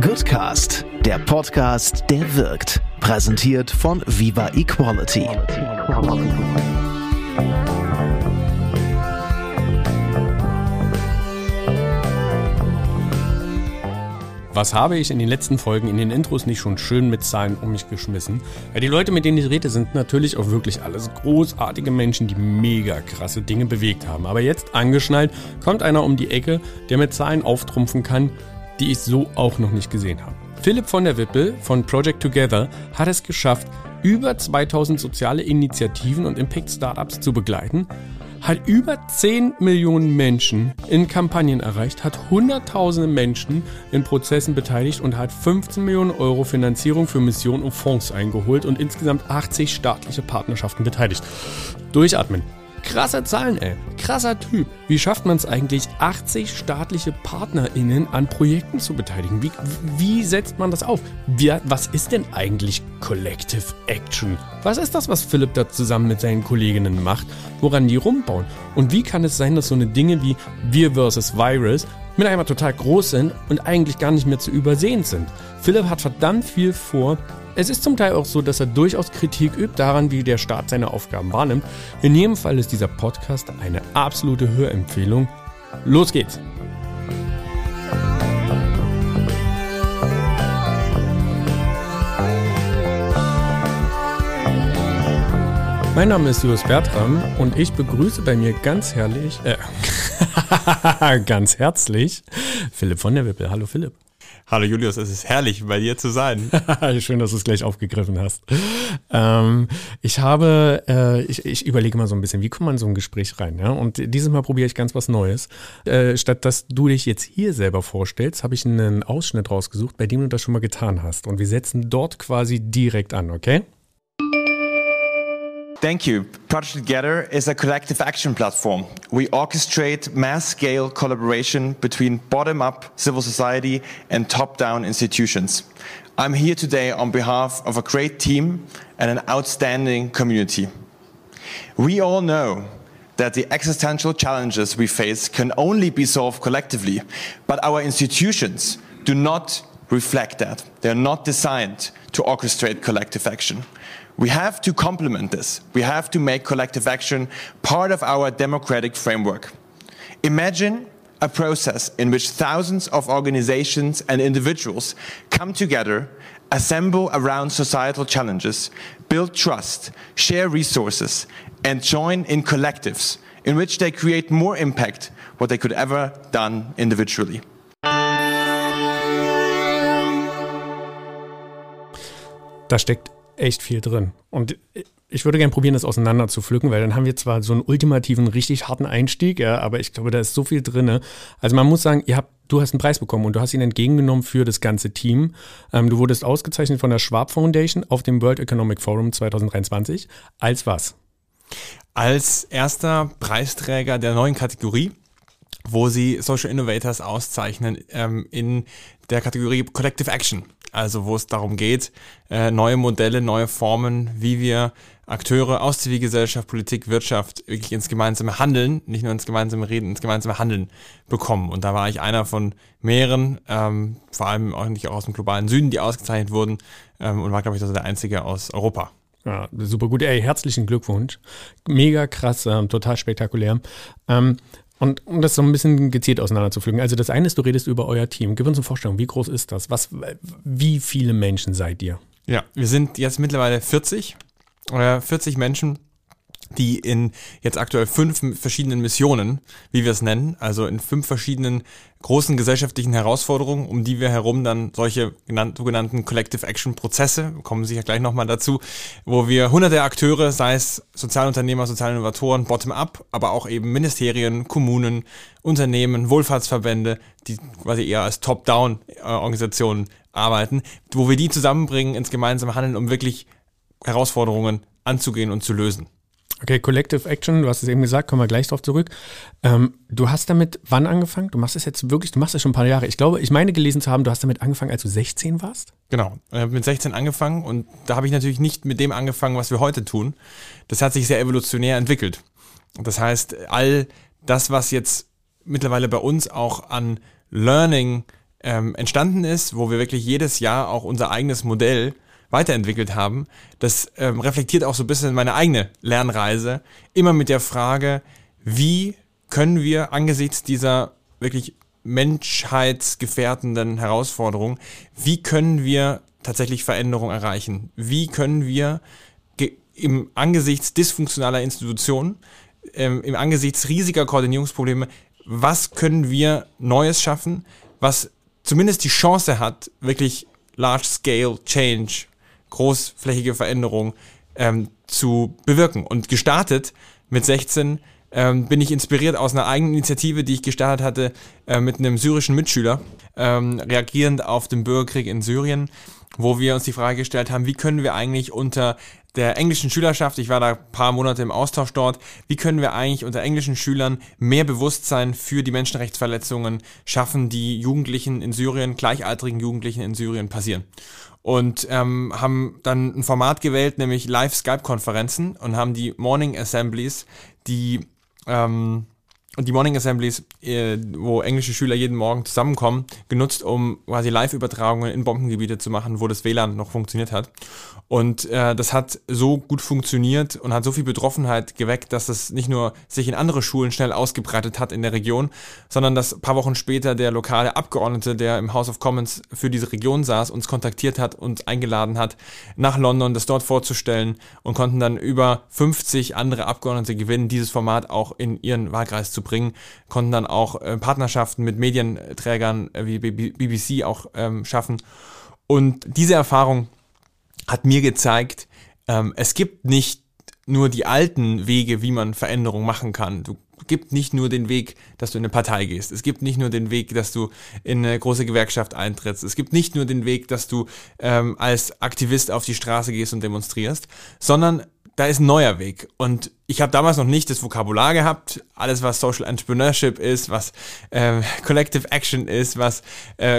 GoodCast, der Podcast, der wirkt. Präsentiert von Viva Equality. Was habe ich in den letzten Folgen, in den Intros nicht schon schön mit Zahlen um mich geschmissen? Ja, die Leute, mit denen ich rede, sind natürlich auch wirklich alles großartige Menschen, die mega krasse Dinge bewegt haben. Aber jetzt, angeschnallt, kommt einer um die Ecke, der mit Zahlen auftrumpfen kann, die ich so auch noch nicht gesehen habe. Philipp von der Wippel von Project Together hat es geschafft, über 2000 soziale Initiativen und Impact-Startups zu begleiten, hat über 10 Millionen Menschen in Kampagnen erreicht, hat hunderttausende Menschen in Prozessen beteiligt und hat 15 Millionen Euro Finanzierung für Missionen und Fonds eingeholt und insgesamt 80 staatliche Partnerschaften beteiligt. Durchatmen. Krasse Zahlen, ey. Krasser Typ. Wie schafft man es eigentlich, 80 staatliche PartnerInnen an Projekten zu beteiligen? Wie setzt man das auf? Was ist denn eigentlich Collective Action? Was ist das, was Philipp da zusammen mit seinen Kolleginnen macht? Woran die rumbauen? Und wie kann es sein, dass so eine Dinge wie Wir vs. Virus mit einmal total groß sind und eigentlich gar nicht mehr zu übersehen sind? Philipp hat verdammt viel vor. Es ist zum Teil auch so, dass er durchaus Kritik übt daran, wie der Staat seine Aufgaben wahrnimmt. In jedem Fall ist dieser Podcast eine absolute Hörempfehlung. Los geht's! Mein Name ist Julius Bertram und ich begrüße bei mir ganz herzlich Philipp von der Wippel. Hallo Philipp. Hallo Julius, es ist herrlich, bei dir zu sein. Schön, dass du es gleich aufgegriffen hast. Ich überlege mal so ein bisschen, wie kommt man in so ein Gespräch rein? Ja? Und dieses Mal probiere ich ganz was Neues. Statt dass du dich jetzt hier selber vorstellst, habe ich einen Ausschnitt rausgesucht, bei dem du das schon mal getan hast. Und wir setzen dort quasi direkt an, okay? Thank you. Project Together is a collective action platform. We orchestrate mass-scale collaboration between bottom-up civil society and top-down institutions. I'm here today on behalf of a great team and an outstanding community. We all know that the existential challenges we face can only be solved collectively, but our institutions do not reflect that. They're not designed to orchestrate collective action. We have to complement this. We have to make collective action part of our democratic framework. Imagine a process in which thousands of organizations and individuals come together, assemble around societal challenges, build trust, share resources, and join in collectives in which they create more impact what they could ever done individually. Da steckt echt viel drin. Und ich würde gerne probieren, das auseinander zu pflücken, weil dann haben wir zwar so einen ultimativen, richtig harten Einstieg, ja, aber ich glaube, da ist so viel drin. Also man muss sagen, du hast einen Preis bekommen und du hast ihn entgegengenommen für das ganze Team. Du wurdest ausgezeichnet von der Schwab Foundation auf dem World Economic Forum 2023. Als was? Als erster Preisträger der neuen Kategorie, wo sie Social Innovators auszeichnen, in der Kategorie Collective Action. Also wo es darum geht, neue Modelle, neue Formen, wie wir Akteure aus Zivilgesellschaft, Politik, Wirtschaft wirklich ins gemeinsame Handeln, nicht nur ins gemeinsame Reden, ins gemeinsame Handeln bekommen. Und da war ich einer von mehreren, vor allem auch nicht aus dem globalen Süden, die ausgezeichnet wurden und war, glaube ich, also der Einzige aus Europa. Ja, super gut. Ey, herzlichen Glückwunsch. Mega krass, total spektakulär. Und um das so ein bisschen gezielt auseinander zu pflücken. Also das eine ist, du redest über euer Team. Gib uns eine Vorstellung, wie groß ist das? Wie viele Menschen seid ihr? Ja, wir sind jetzt mittlerweile 40 Menschen, die in jetzt aktuell 5 verschiedenen Missionen, wie wir es nennen, also in 5 verschiedenen großen gesellschaftlichen Herausforderungen, um die wir herum dann solche sogenannten Collective Action Prozesse, kommen sicher gleich nochmal dazu, wo wir hunderte Akteure, sei es Sozialunternehmer, Sozialinnovatoren, Bottom-up, aber auch eben Ministerien, Kommunen, Unternehmen, Wohlfahrtsverbände, die quasi eher als Top-Down-Organisationen arbeiten, wo wir die zusammenbringen ins gemeinsame Handeln, um wirklich Herausforderungen anzugehen und zu lösen. Okay, Collective Action, du hast es eben gesagt, kommen wir gleich drauf zurück. Du hast damit wann angefangen? Du machst es schon ein paar Jahre. Ich meine gelesen zu haben, du hast damit angefangen, als du 16 warst? Genau, ich habe mit 16 angefangen und da habe ich natürlich nicht mit dem angefangen, was wir heute tun. Das hat sich sehr evolutionär entwickelt. Das heißt, all das, was jetzt mittlerweile bei uns auch an Learning entstanden ist, wo wir wirklich jedes Jahr auch unser eigenes Modell weiterentwickelt haben. Das reflektiert auch so ein bisschen meine eigene Lernreise, immer mit der Frage, wie können wir angesichts dieser wirklich menschheitsgefährdenden Herausforderung, wie können wir tatsächlich Veränderung erreichen? Wie können wir im Angesichts dysfunktionaler Institutionen, im Angesichts riesiger Koordinierungsprobleme, was können wir Neues schaffen, was zumindest die Chance hat, wirklich large-scale change, großflächige Veränderung zu bewirken. Und gestartet mit 16 bin ich inspiriert aus einer eigenen Initiative, die ich gestartet hatte mit einem syrischen Mitschüler, reagierend auf den Bürgerkrieg in Syrien, wo wir uns die Frage gestellt haben, wie können wir eigentlich unter der englischen Schülerschaft, ich war da ein paar Monate im Austausch dort, wie können wir eigentlich unter englischen Schülern mehr Bewusstsein für die Menschenrechtsverletzungen schaffen, die Jugendlichen in Syrien, gleichaltrigen Jugendlichen in Syrien passieren. Und haben dann ein Format gewählt, nämlich Live-Skype-Konferenzen, und haben die Morning-Assemblies, wo englische Schüler jeden Morgen zusammenkommen, genutzt, um quasi Live-Übertragungen in Bombengebiete zu machen, wo das WLAN noch funktioniert hat. Und das hat so gut funktioniert und hat so viel Betroffenheit geweckt, dass es nicht nur sich in andere Schulen schnell ausgebreitet hat in der Region, sondern dass ein paar Wochen später der lokale Abgeordnete, der im House of Commons für diese Region saß, uns kontaktiert hat und eingeladen hat, nach London das dort vorzustellen, und konnten dann über 50 andere Abgeordnete gewinnen, dieses Format auch in ihren Wahlkreis zu bringen, konnten dann auch Partnerschaften mit Medienträgern wie BBC auch schaffen. Und diese Erfahrung hat mir gezeigt, es gibt nicht nur die alten Wege, wie man Veränderung machen kann. Es gibt nicht nur den Weg, dass du in eine Partei gehst. Es gibt nicht nur den Weg, dass du in eine große Gewerkschaft eintrittst. Es gibt nicht nur den Weg, dass du als Aktivist auf die Straße gehst und demonstrierst, sondern da ist ein neuer Weg. Und ich habe damals noch nicht das Vokabular gehabt, alles was Social Entrepreneurship ist, was Collective Action ist, was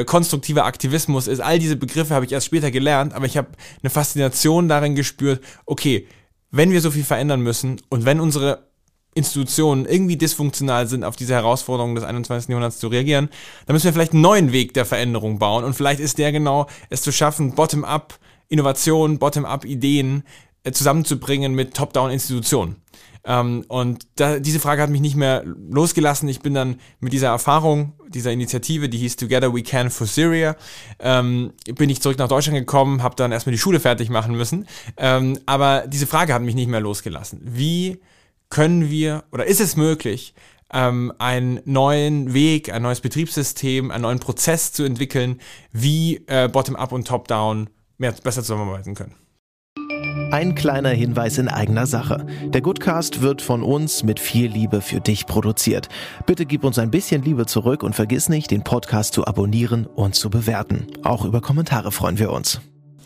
konstruktiver Aktivismus ist, all diese Begriffe habe ich erst später gelernt, aber ich habe eine Faszination darin gespürt, okay, wenn wir so viel verändern müssen und wenn unsere Institutionen irgendwie dysfunktional sind, auf diese Herausforderungen des 21. Jahrhunderts zu reagieren, dann müssen wir vielleicht einen neuen Weg der Veränderung bauen, und vielleicht ist der genau, es zu schaffen, Bottom-up Innovationen, Bottom-up Ideen zusammenzubringen mit Top-Down-Institutionen. Und diese Frage hat mich nicht mehr losgelassen. Ich bin dann mit dieser Erfahrung, dieser Initiative, die hieß Together We Can for Syria, bin ich zurück nach Deutschland gekommen, habe dann erstmal die Schule fertig machen müssen. Aber diese Frage hat mich nicht mehr losgelassen. Wie können wir, oder ist es möglich, einen neuen Weg, ein neues Betriebssystem, einen neuen Prozess zu entwickeln, wie Bottom-up und Top-Down besser zusammenarbeiten können? Ein kleiner Hinweis in eigener Sache. Der GoodCast wird von uns mit viel Liebe für dich produziert. Bitte gib uns ein bisschen Liebe zurück und vergiss nicht, den Podcast zu abonnieren und zu bewerten. Auch über Kommentare freuen wir uns.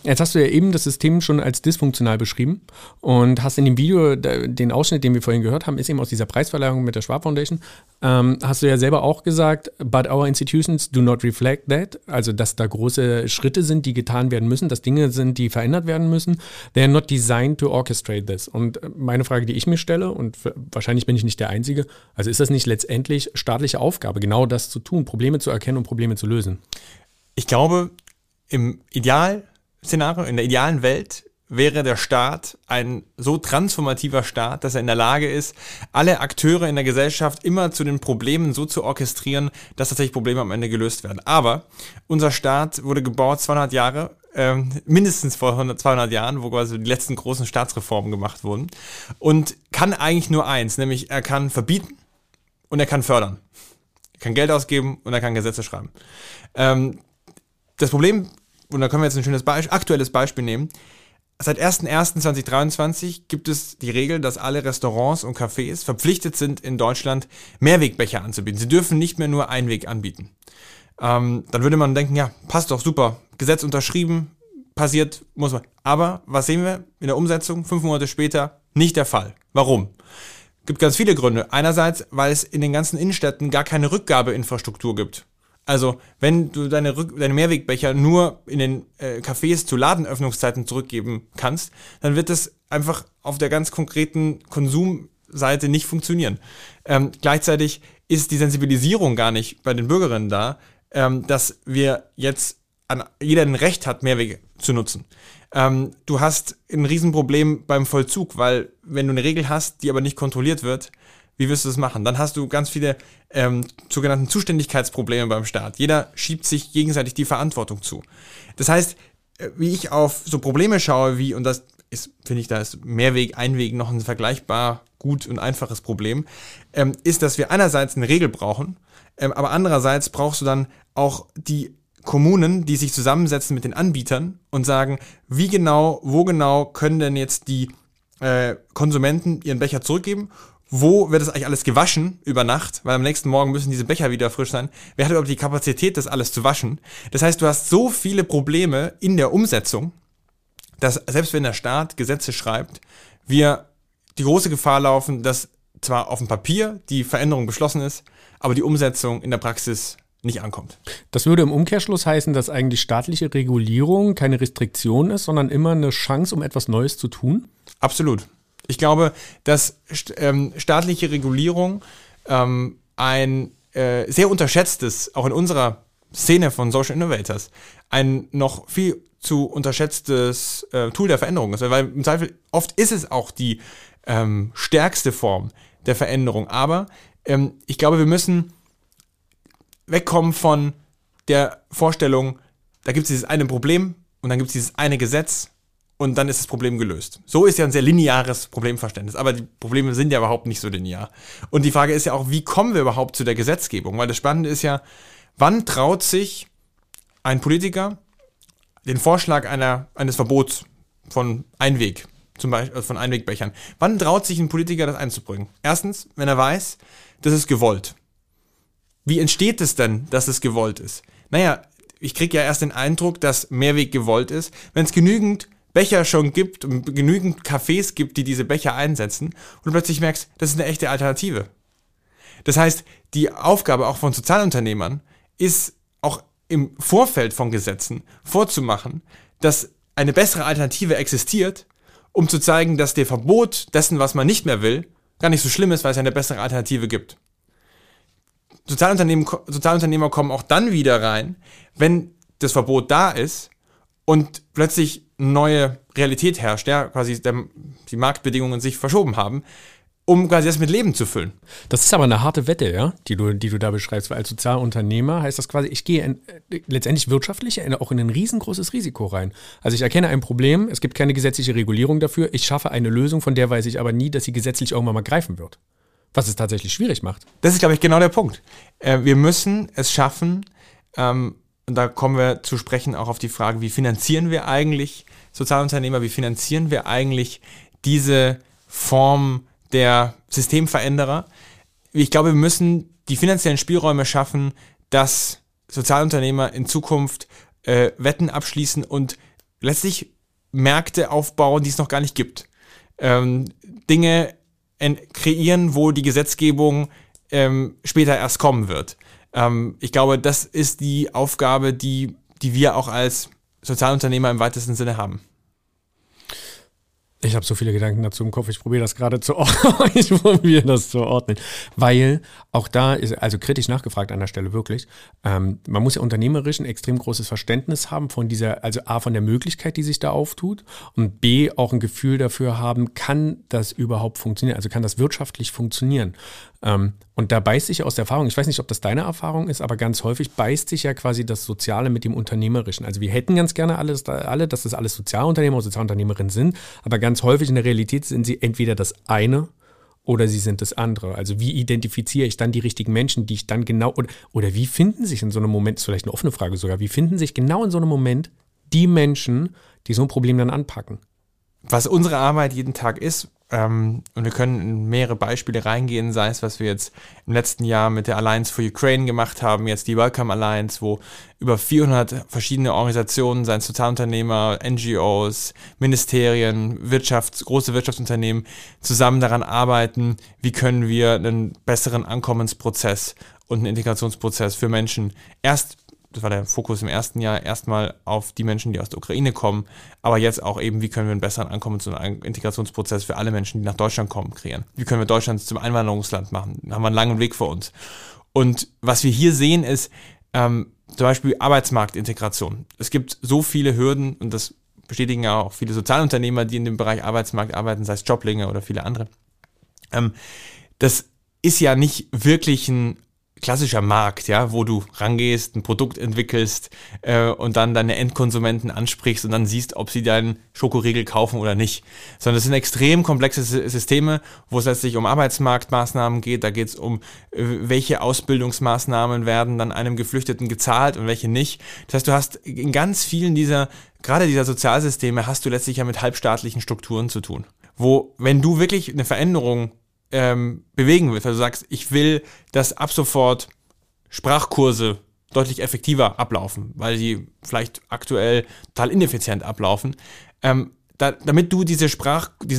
Jetzt hast du ja eben das System schon als dysfunktional beschrieben und hast in dem Video, den Ausschnitt, den wir vorhin gehört haben, ist eben aus dieser Preisverleihung mit der Schwab Foundation, hast du ja selber auch gesagt, but our institutions do not reflect that, also dass da große Schritte sind, die getan werden müssen, dass Dinge sind, die verändert werden müssen. They are not designed to orchestrate this. Und meine Frage, die ich mir stelle, und wahrscheinlich bin ich nicht der Einzige, also ist das nicht letztendlich staatliche Aufgabe, genau das zu tun, Probleme zu erkennen und Probleme zu lösen? Ich glaube, im Idealszenario, in der idealen Welt wäre der Staat ein so transformativer Staat, dass er in der Lage ist, alle Akteure in der Gesellschaft immer zu den Problemen so zu orchestrieren, dass tatsächlich Probleme am Ende gelöst werden. Aber unser Staat wurde gebaut 200 Jahre, mindestens vor 200 Jahren, wo quasi die letzten großen Staatsreformen gemacht wurden, und kann eigentlich nur eins, nämlich er kann verbieten und er kann fördern. Er kann Geld ausgeben und er kann Gesetze schreiben. Das Problem ist, und da können wir jetzt ein schönes aktuelles Beispiel nehmen. Seit 01.01.2023 gibt es die Regel, dass alle Restaurants und Cafés verpflichtet sind, in Deutschland Mehrwegbecher anzubieten. Sie dürfen nicht mehr nur Einweg anbieten. Dann würde man denken, ja, passt doch, super, Gesetz unterschrieben, passiert, muss man. Aber was sehen wir in der Umsetzung? 5 Monate später nicht der Fall. Warum? Gibt ganz viele Gründe. Einerseits, weil es in den ganzen Innenstädten gar keine Rückgabeinfrastruktur gibt. Also, wenn du deine Mehrwegbecher nur in den Cafés zu Ladenöffnungszeiten zurückgeben kannst, dann wird das einfach auf der ganz konkreten Konsumseite nicht funktionieren. Gleichzeitig ist die Sensibilisierung gar nicht bei den Bürgerinnen da, dass wir jetzt jeder ein Recht hat, Mehrwege zu nutzen. Du hast ein Riesenproblem beim Vollzug, weil wenn du eine Regel hast, die aber nicht kontrolliert wird, wie wirst du das machen? Dann hast du ganz viele sogenannten Zuständigkeitsprobleme beim Staat. Jeder schiebt sich gegenseitig die Verantwortung zu. Das heißt, wie ich auf so Probleme schaue, wie, und das ist, finde ich, da ist Mehrweg, Einweg noch ein vergleichbar gut und einfaches Problem, ist, dass wir einerseits eine Regel brauchen, aber andererseits brauchst du dann auch die Kommunen, die sich zusammensetzen mit den Anbietern und sagen, wie genau, wo genau können denn jetzt die Konsumenten ihren Becher zurückgeben? Wo wird das eigentlich alles gewaschen über Nacht? Weil am nächsten Morgen müssen diese Becher wieder frisch sein. Wer hat überhaupt die Kapazität, das alles zu waschen? Das heißt, du hast so viele Probleme in der Umsetzung, dass selbst wenn der Staat Gesetze schreibt, wir die große Gefahr laufen, dass zwar auf dem Papier die Veränderung beschlossen ist, aber die Umsetzung in der Praxis nicht ankommt. Das würde im Umkehrschluss heißen, dass eigentlich staatliche Regulierung keine Restriktion ist, sondern immer eine Chance, um etwas Neues zu tun? Absolut. Ich glaube, dass staatliche Regulierung ein sehr unterschätztes, auch in unserer Szene von Social Innovators, ein noch viel zu unterschätztes Tool der Veränderung ist. Weil im Zweifel oft ist es auch die stärkste Form der Veränderung. Aber ich glaube, wir müssen wegkommen von der Vorstellung, da gibt es dieses eine Problem und dann gibt es dieses eine Gesetz. Und dann ist das Problem gelöst. So ist ja ein sehr lineares Problemverständnis. Aber die Probleme sind ja überhaupt nicht so linear. Und die Frage ist ja auch, wie kommen wir überhaupt zu der Gesetzgebung? Weil das Spannende ist ja, wann traut sich ein Politiker den Vorschlag eines Verbots von Einweg, zum Beispiel von Einwegbechern? Wann traut sich ein Politiker, das einzubringen? Erstens, wenn er weiß, das ist gewollt. Wie entsteht es denn, dass es gewollt ist? Naja, ich kriege ja erst den Eindruck, dass Mehrweg gewollt ist, wenn es genügend Becher schon gibt und genügend Cafés gibt, die diese Becher einsetzen und du plötzlich merkst, das ist eine echte Alternative. Das heißt, die Aufgabe auch von Sozialunternehmern ist auch im Vorfeld von Gesetzen vorzumachen, dass eine bessere Alternative existiert, um zu zeigen, dass der Verbot dessen, was man nicht mehr will, gar nicht so schlimm ist, weil es eine bessere Alternative gibt. Sozialunternehmer kommen auch dann wieder rein, wenn das Verbot da ist und plötzlich neue Realität herrscht, ja, quasi die Marktbedingungen sich verschoben haben, um quasi das mit Leben zu füllen. Das ist aber eine harte Wette, ja, die du da beschreibst, weil als Sozialunternehmer heißt das quasi, ich gehe letztendlich wirtschaftlich auch in ein riesengroßes Risiko rein. Also ich erkenne ein Problem, es gibt keine gesetzliche Regulierung dafür, ich schaffe eine Lösung, von der weiß ich aber nie, dass sie gesetzlich irgendwann mal greifen wird, was es tatsächlich schwierig macht. Das ist, glaube ich, genau der Punkt. Wir müssen es schaffen, und da kommen wir zu sprechen auch auf die Frage, wie finanzieren wir eigentlich Sozialunternehmer, wie finanzieren wir eigentlich diese Form der Systemveränderer? Ich glaube, wir müssen die finanziellen Spielräume schaffen, dass Sozialunternehmer in Zukunft Wetten abschließen und letztlich Märkte aufbauen, die es noch gar nicht gibt. Dinge kreieren, wo die Gesetzgebung später erst kommen wird. Ich glaube, das ist die Aufgabe, die wir auch als Sozialunternehmer im weitesten Sinne haben. Ich habe so viele Gedanken dazu im Kopf, ich probiere das gerade zu ordnen. Weil auch da ist, also kritisch nachgefragt an der Stelle wirklich, man muss ja unternehmerisch ein extrem großes Verständnis haben von dieser, also A, von der Möglichkeit, die sich da auftut und B, auch ein Gefühl dafür haben, kann das überhaupt funktionieren, also kann das wirtschaftlich funktionieren. Und da beißt sich aus der Erfahrung, ich weiß nicht, ob das deine Erfahrung ist, aber ganz häufig beißt sich ja quasi das Soziale mit dem Unternehmerischen. Also wir hätten ganz gerne alle, dass das alles Sozialunternehmer und Sozialunternehmerinnen sind, aber ganz häufig in der Realität sind sie entweder das eine oder sie sind das andere. Also wie identifiziere ich dann die richtigen Menschen, die ich dann genau, oder wie finden sich in so einem Moment, ist vielleicht eine offene Frage sogar, wie finden sich genau in so einem Moment die Menschen, die so ein Problem dann anpacken? Was unsere Arbeit jeden Tag ist, und wir können in mehrere Beispiele reingehen, sei es, was wir jetzt im letzten Jahr mit der Alliance for Ukraine gemacht haben, jetzt die Welcome Alliance, wo über 400 verschiedene Organisationen, seien es Sozialunternehmer, NGOs, Ministerien, große Wirtschaftsunternehmen zusammen daran arbeiten, wie können wir einen besseren Ankommensprozess und einen Integrationsprozess für Menschen das war der Fokus im ersten Jahr, erstmal auf die Menschen, die aus der Ukraine kommen, aber jetzt auch eben, wie können wir einen besseren Ankommens- und Integrationsprozess für alle Menschen, die nach Deutschland kommen, kreieren? Wie können wir Deutschland zum Einwanderungsland machen? Da haben wir einen langen Weg vor uns. Und was wir hier sehen ist, Zum Beispiel Arbeitsmarktintegration. Es gibt so viele Hürden, und das bestätigen ja auch viele Sozialunternehmer, die in dem Bereich Arbeitsmarkt arbeiten, sei es Joblinge oder viele andere. Das ist ja nicht wirklich ein klassischer Markt, ja, wo du rangehst, ein Produkt entwickelst und dann deine Endkonsumenten ansprichst und dann siehst, ob sie deinen Schokoriegel kaufen oder nicht. Sondern es sind extrem komplexe Systeme, wo es letztlich um Arbeitsmarktmaßnahmen geht. Da geht es um, welche Ausbildungsmaßnahmen werden dann einem Geflüchteten gezahlt und welche nicht. Das heißt, du hast in ganz vielen dieser Sozialsysteme hast du letztlich ja mit halbstaatlichen Strukturen zu tun. Wo, wenn du wirklich eine Veränderung bewegen willst, also du sagst, ich will, dass ab sofort Sprachkurse deutlich effektiver ablaufen, weil sie vielleicht aktuell total ineffizient ablaufen, damit du diese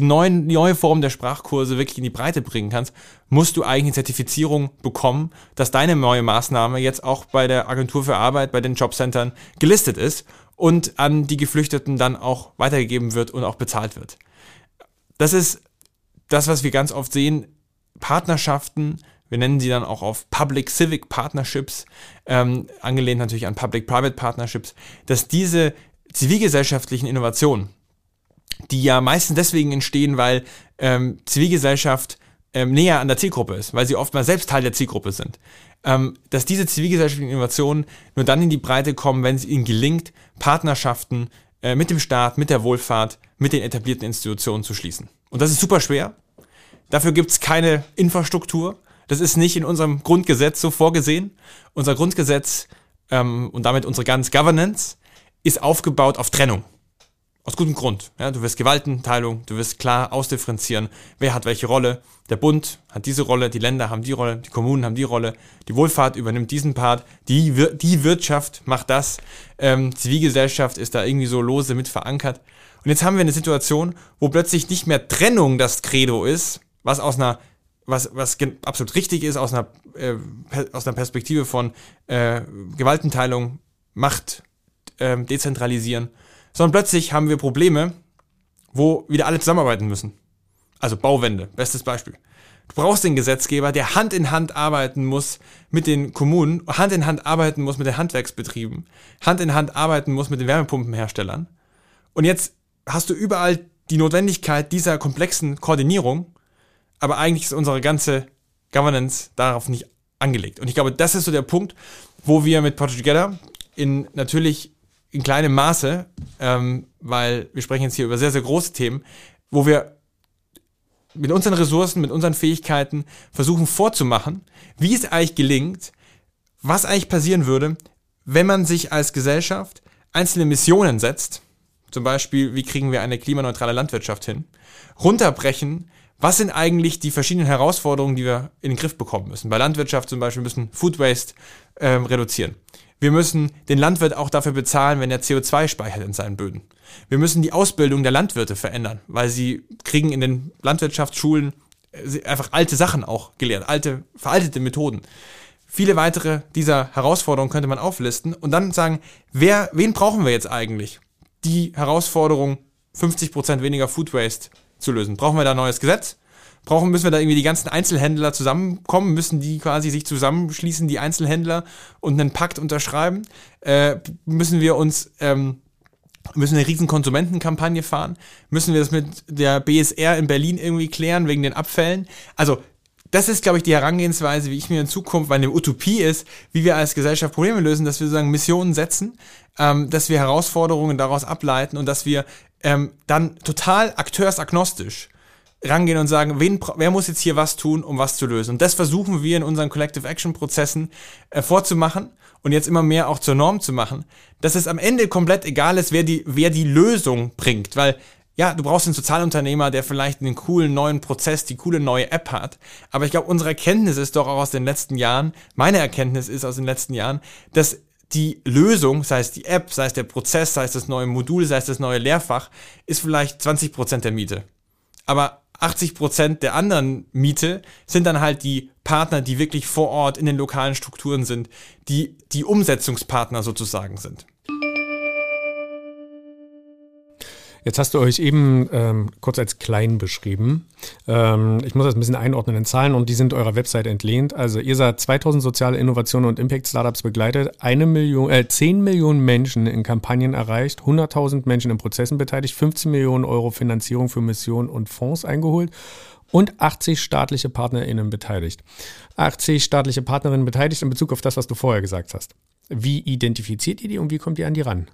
neue Form der Sprachkurse wirklich in die Breite bringen kannst, musst du eigentlich eine Zertifizierung bekommen, dass deine neue Maßnahme jetzt auch bei der Agentur für Arbeit, bei den Jobcentern gelistet ist und an die Geflüchteten dann auch weitergegeben wird und auch bezahlt wird. Das ist das, was wir ganz oft sehen, Partnerschaften, wir nennen sie dann auch auf Public-Civic Partnerships, angelehnt natürlich an Public-Private Partnerships, dass diese zivilgesellschaftlichen Innovationen, die ja meistens deswegen entstehen, weil Zivilgesellschaft näher an der Zielgruppe ist, weil sie oftmals selbst Teil der Zielgruppe sind, dass diese zivilgesellschaftlichen Innovationen nur dann in die Breite kommen, wenn es ihnen gelingt, Partnerschaften mit dem Staat, mit der Wohlfahrt, mit den etablierten Institutionen zu schließen. Und das ist super schwer. Dafür gibt es keine Infrastruktur. Das ist nicht in unserem Grundgesetz so vorgesehen. Unser Grundgesetz und damit unsere ganze Governance ist aufgebaut auf Trennung. Aus gutem Grund. Ja, du wirst Gewaltenteilung, du wirst klar ausdifferenzieren, wer hat welche Rolle. Der Bund hat diese Rolle, die Länder haben die Rolle, die Kommunen haben die Rolle, die Wohlfahrt übernimmt diesen Part, die Wirtschaft macht das, Zivilgesellschaft ist da irgendwie so lose mit verankert. Und jetzt haben wir eine Situation, wo plötzlich nicht mehr Trennung das Credo ist, was absolut richtig ist, aus einer Perspektive von Gewaltenteilung, Macht dezentralisieren, sondern plötzlich haben wir Probleme, wo wieder alle zusammenarbeiten müssen. Also Bauwende, bestes Beispiel. Du brauchst den Gesetzgeber, der Hand in Hand arbeiten muss mit den Kommunen, Hand in Hand arbeiten muss mit den Handwerksbetrieben, Hand in Hand arbeiten muss mit den Wärmepumpenherstellern. Und jetzt hast du überall die Notwendigkeit dieser komplexen Koordinierung, aber eigentlich ist unsere ganze Governance darauf nicht angelegt. Und ich glaube, das ist so der Punkt, wo wir mit Project Together in kleinem Maße, weil wir sprechen jetzt hier über sehr, sehr große Themen, wo wir mit unseren Ressourcen, mit unseren Fähigkeiten versuchen vorzumachen, wie es eigentlich gelingt, was eigentlich passieren würde, wenn man sich als Gesellschaft einzelne Missionen setzt, zum Beispiel, wie kriegen wir eine klimaneutrale Landwirtschaft hin, runterbrechen, was sind eigentlich die verschiedenen Herausforderungen, die wir in den Griff bekommen müssen. Bei Landwirtschaft zum Beispiel müssen Food Waste reduzieren. Wir müssen den Landwirt auch dafür bezahlen, wenn er CO2 speichert in seinen Böden. Wir müssen die Ausbildung der Landwirte verändern, weil sie kriegen in den Landwirtschaftsschulen einfach alte Sachen auch gelehrt, veraltete Methoden. Viele weitere dieser Herausforderungen könnte man auflisten und dann sagen, wen brauchen wir jetzt eigentlich? Die Herausforderung, 50% weniger Food Waste zu lösen. Brauchen wir da ein neues Gesetz? Müssen wir da irgendwie die ganzen Einzelhändler zusammenkommen? Müssen die quasi sich zusammenschließen, die Einzelhändler, und einen Pakt unterschreiben? Müssen wir eine riesen Konsumentenkampagne fahren? Müssen wir das mit der BSR in Berlin irgendwie klären, wegen den Abfällen? Also, das ist, glaube ich, die Herangehensweise, wie ich mir in Zukunft, weil eine Utopie ist, wie wir als Gesellschaft Probleme lösen, dass wir sozusagen Missionen setzen, dass wir Herausforderungen daraus ableiten und dass wir dann total akteursagnostisch rangehen und sagen, wer muss jetzt hier was tun, um was zu lösen. Und das versuchen wir in unseren Collective Action Prozessen vorzumachen und jetzt immer mehr auch zur Norm zu machen, dass es am Ende komplett egal ist, wer die Lösung bringt, weil ja, du brauchst einen Sozialunternehmer, der vielleicht einen coolen neuen Prozess, die coole neue App hat, aber ich glaube, unsere Erkenntnis ist doch auch aus den letzten Jahren, meine Erkenntnis ist aus den letzten Jahren, dass die Lösung, sei es die App, sei es der Prozess, sei es das neue Modul, sei es das neue Lehrfach, ist vielleicht 20% der Miete. Aber 80% der anderen Miete sind dann halt die Partner, die wirklich vor Ort in den lokalen Strukturen sind, die Umsetzungspartner sozusagen sind. Jetzt hast du euch eben kurz als klein beschrieben. Ich muss das ein bisschen einordnen in Zahlen und die sind eurer Website entlehnt. Also ihr seid 2000 soziale Innovationen und Impact-Startups begleitet, 10 Millionen Menschen in Kampagnen erreicht, 100.000 Menschen in Prozessen beteiligt, 15 Millionen Euro Finanzierung für Missionen und Fonds eingeholt und 80 staatliche PartnerInnen beteiligt. 80 staatliche PartnerInnen beteiligt in Bezug auf das, was du vorher gesagt hast. Wie identifiziert ihr die und wie kommt ihr an die ran?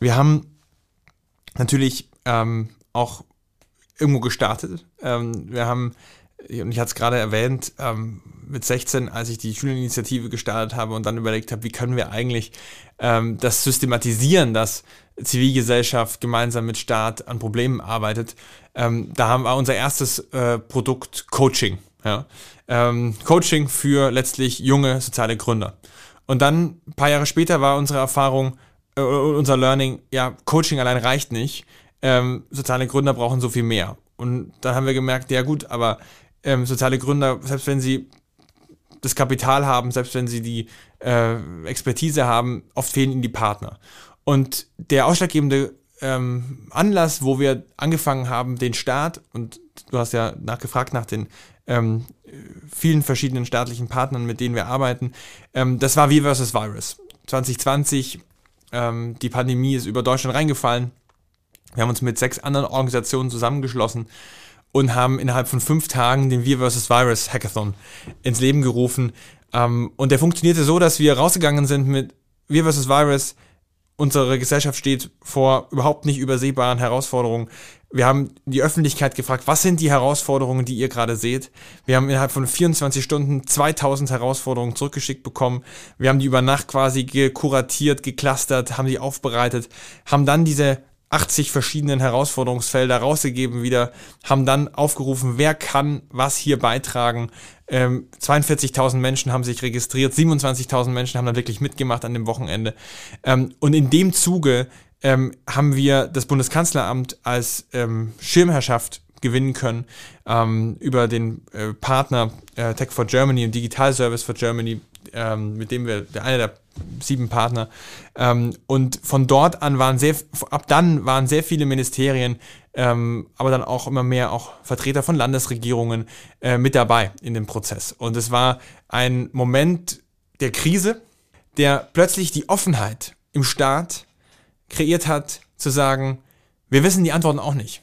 Wir haben natürlich auch irgendwo gestartet. Wir haben, und ich hatte es gerade erwähnt, mit 16, als ich die Schülerinitiative gestartet habe und dann überlegt habe, wie können wir eigentlich das systematisieren, dass Zivilgesellschaft gemeinsam mit Staat an Problemen arbeitet. Da haben wir unser erstes Produkt Coaching. Ja? Coaching für letztlich junge soziale Gründer. Und dann, ein paar Jahre später, war unsere Erfahrung, unser Learning, ja, Coaching allein reicht nicht, soziale Gründer brauchen so viel mehr. Und dann haben wir gemerkt, ja gut, aber soziale Gründer, selbst wenn sie das Kapital haben, selbst wenn sie die Expertise haben, oft fehlen ihnen die Partner. Und der ausschlaggebende Anlass, wo wir angefangen haben, den Staat, und du hast ja nachgefragt nach den vielen verschiedenen staatlichen Partnern, mit denen wir arbeiten, das war Wir vs. Virus. 2020, die Pandemie ist über Deutschland reingefallen. Wir haben uns mit 6 anderen Organisationen zusammengeschlossen und haben innerhalb von 5 Tagen den Wir vs. Virus Hackathon ins Leben gerufen. Und der funktionierte so, dass wir rausgegangen sind mit Wir vs. Virus. Unsere Gesellschaft steht vor überhaupt nicht übersehbaren Herausforderungen. Wir haben die Öffentlichkeit gefragt, was sind die Herausforderungen, die ihr gerade seht? Wir haben innerhalb von 24 Stunden 2000 Herausforderungen zurückgeschickt bekommen. Wir haben die über Nacht quasi kuratiert, geclustert, haben die aufbereitet, haben dann diese 80 verschiedenen Herausforderungsfelder rausgegeben wieder, haben dann aufgerufen, wer kann was hier beitragen. 42.000 Menschen haben sich registriert, 27.000 Menschen haben dann wirklich mitgemacht an dem Wochenende. Und in dem Zuge haben wir das Bundeskanzleramt als Schirmherrschaft gewinnen können über den Partner Tech for Germany und Digital Service for Germany, mit dem wir einer der 7 Partner. Und von dort an ab dann waren sehr viele Ministerien, aber dann auch immer mehr auch Vertreter von Landesregierungen mit dabei in dem Prozess. Und es war ein Moment der Krise, der plötzlich die Offenheit im Staat kreiert hat, zu sagen, wir wissen die Antworten auch nicht.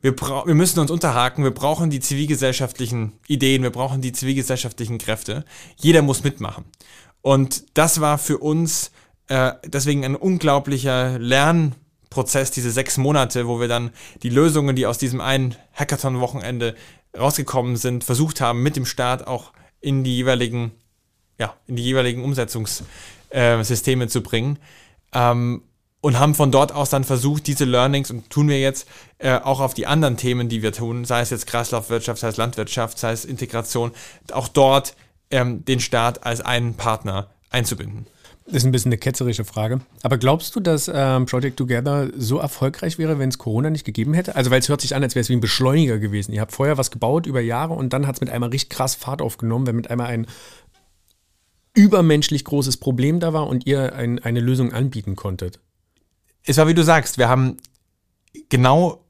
Wir müssen uns unterhaken, wir brauchen die zivilgesellschaftlichen Ideen, wir brauchen die zivilgesellschaftlichen Kräfte. Jeder muss mitmachen. Und das war für uns deswegen ein unglaublicher Lernprozess, diese 6 Monate, wo wir dann die Lösungen, die aus diesem einen Hackathon-Wochenende rausgekommen sind, versucht haben, mit dem Staat auch in die jeweiligen, ja, in die jeweiligen Umsetzungssysteme zu bringen. Und haben von dort aus dann versucht, diese Learnings, und tun wir jetzt auch auf die anderen Themen, die wir tun, sei es jetzt Kreislaufwirtschaft, sei es Landwirtschaft, sei es Integration, auch dort den Staat als einen Partner einzubinden. Ist ein bisschen eine ketzerische Frage. Aber glaubst du, dass Project Together so erfolgreich wäre, wenn es Corona nicht gegeben hätte? Also weil es hört sich an, als wäre es wie ein Beschleuniger gewesen. Ihr habt vorher was gebaut über Jahre und dann hat es mit einmal richtig krass Fahrt aufgenommen, wenn mit einmal ein übermenschlich großes Problem da war und ihr eine Lösung anbieten konntet. Es war, wie du sagst, wir haben genau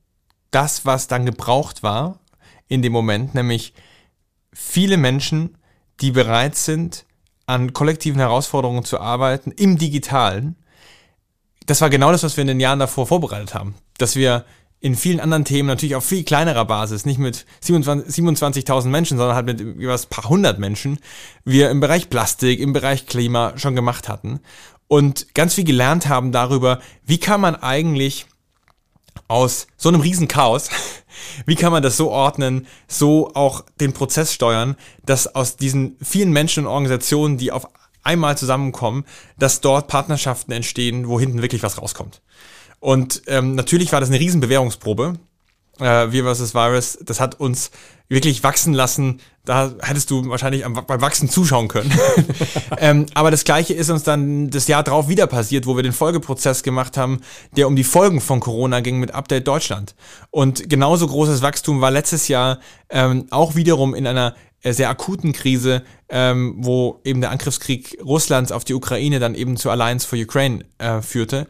das, was dann gebraucht war in dem Moment, nämlich viele Menschen, die bereit sind, an kollektiven Herausforderungen zu arbeiten, im Digitalen. Das war genau das, was wir in den Jahren davor vorbereitet haben. Dass wir in vielen anderen Themen natürlich auf viel kleinerer Basis, nicht mit 27.000 Menschen, sondern halt mit über ein paar hundert Menschen, wir im Bereich Plastik, im Bereich Klima schon gemacht hatten. Und ganz viel gelernt haben darüber, wie kann man eigentlich aus so einem riesen Chaos, wie kann man das so ordnen, so auch den Prozess steuern, dass aus diesen vielen Menschen und Organisationen, die auf einmal zusammenkommen, dass dort Partnerschaften entstehen, wo hinten wirklich was rauskommt. Und natürlich war das eine riesen Bewährungsprobe. Wir vs. Virus, das hat uns wirklich wachsen lassen. Da hättest du wahrscheinlich beim Wachsen zuschauen können. Aber das Gleiche ist uns dann das Jahr drauf wieder passiert, wo wir den Folgeprozess gemacht haben, der um die Folgen von Corona ging mit Update Deutschland. Und genauso großes Wachstum war letztes Jahr auch wiederum in einer sehr akuten Krise, wo eben der Angriffskrieg Russlands auf die Ukraine dann eben zur Alliance for Ukraine führte.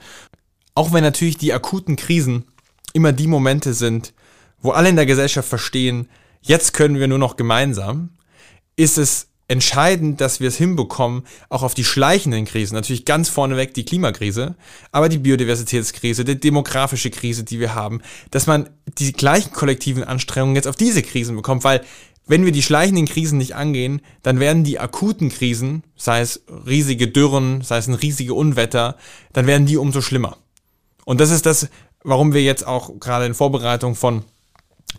Auch wenn natürlich die akuten Krisen immer die Momente sind, wo alle in der Gesellschaft verstehen, jetzt können wir nur noch gemeinsam, ist es entscheidend, dass wir es hinbekommen, auch auf die schleichenden Krisen, natürlich ganz vorneweg die Klimakrise, aber die Biodiversitätskrise, die demografische Krise, die wir haben, dass man die gleichen kollektiven Anstrengungen jetzt auf diese Krisen bekommt, weil wenn wir die schleichenden Krisen nicht angehen, dann werden die akuten Krisen, sei es riesige Dürren, sei es ein riesige Unwetter, dann werden die umso schlimmer. Und das ist das, warum wir jetzt auch gerade in Vorbereitung von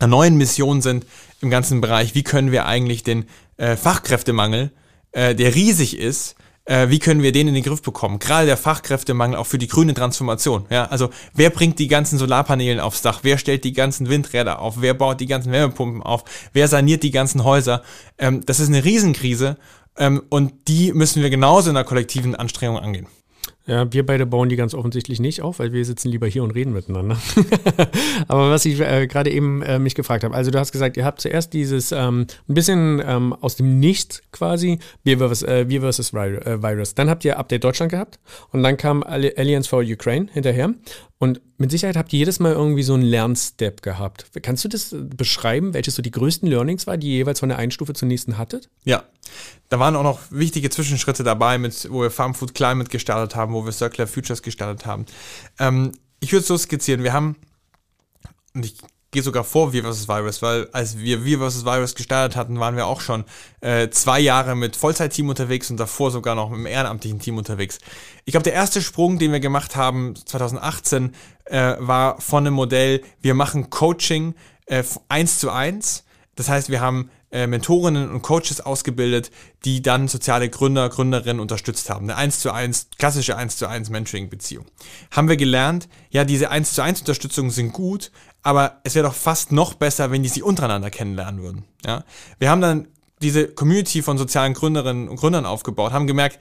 einer neuen Mission sind im ganzen Bereich, wie können wir eigentlich den Fachkräftemangel, der riesig ist, wie können wir den in den Griff bekommen? Gerade der Fachkräftemangel auch für die grüne Transformation. Ja? Also wer bringt die ganzen Solarpaneelen aufs Dach? Wer stellt die ganzen Windräder auf? Wer baut die ganzen Wärmepumpen auf? Wer saniert die ganzen Häuser? Das ist eine Riesenkrise und die müssen wir genauso in einer kollektiven Anstrengung angehen. Ja, wir beide bauen die ganz offensichtlich nicht auf, weil wir sitzen lieber hier und reden miteinander. Aber was ich gerade eben mich gefragt habe, also du hast gesagt, ihr habt zuerst dieses ein bisschen aus dem Nichts quasi, Wir vs. Virus. Dann habt ihr Update Deutschland gehabt und dann kam Alliance for Ukraine hinterher. Und mit Sicherheit habt ihr jedes Mal irgendwie so einen Lernstep gehabt. Kannst du das beschreiben, welches so die größten Learnings war, die ihr jeweils von der einen Stufe zur nächsten hattet? Ja, da waren auch noch wichtige Zwischenschritte dabei, wo wir Farm Food Climate gestartet haben, wo wir Circular Futures gestartet haben. Ich würde es so skizzieren, wir haben, und ich gehe sogar vor Wir vs. Virus, weil als wir Wir vs. Virus gestartet hatten, waren wir auch schon 2 Jahre mit Vollzeitteam unterwegs und davor sogar noch mit einem ehrenamtlichen Team unterwegs. Ich glaube, der erste Sprung, den wir gemacht haben 2018, war von einem Modell, wir machen Coaching 1:1. Das heißt, wir haben Mentorinnen und Coaches ausgebildet, die dann soziale Gründer, Gründerinnen unterstützt haben. Eine 1:1, klassische 1:1 Mentoring-Beziehung. Haben wir gelernt, ja, diese 1:1 Unterstützungen sind gut, aber es wäre doch fast noch besser, wenn die sie untereinander kennenlernen würden. Ja? Wir haben dann diese Community von sozialen Gründerinnen und Gründern aufgebaut, haben gemerkt,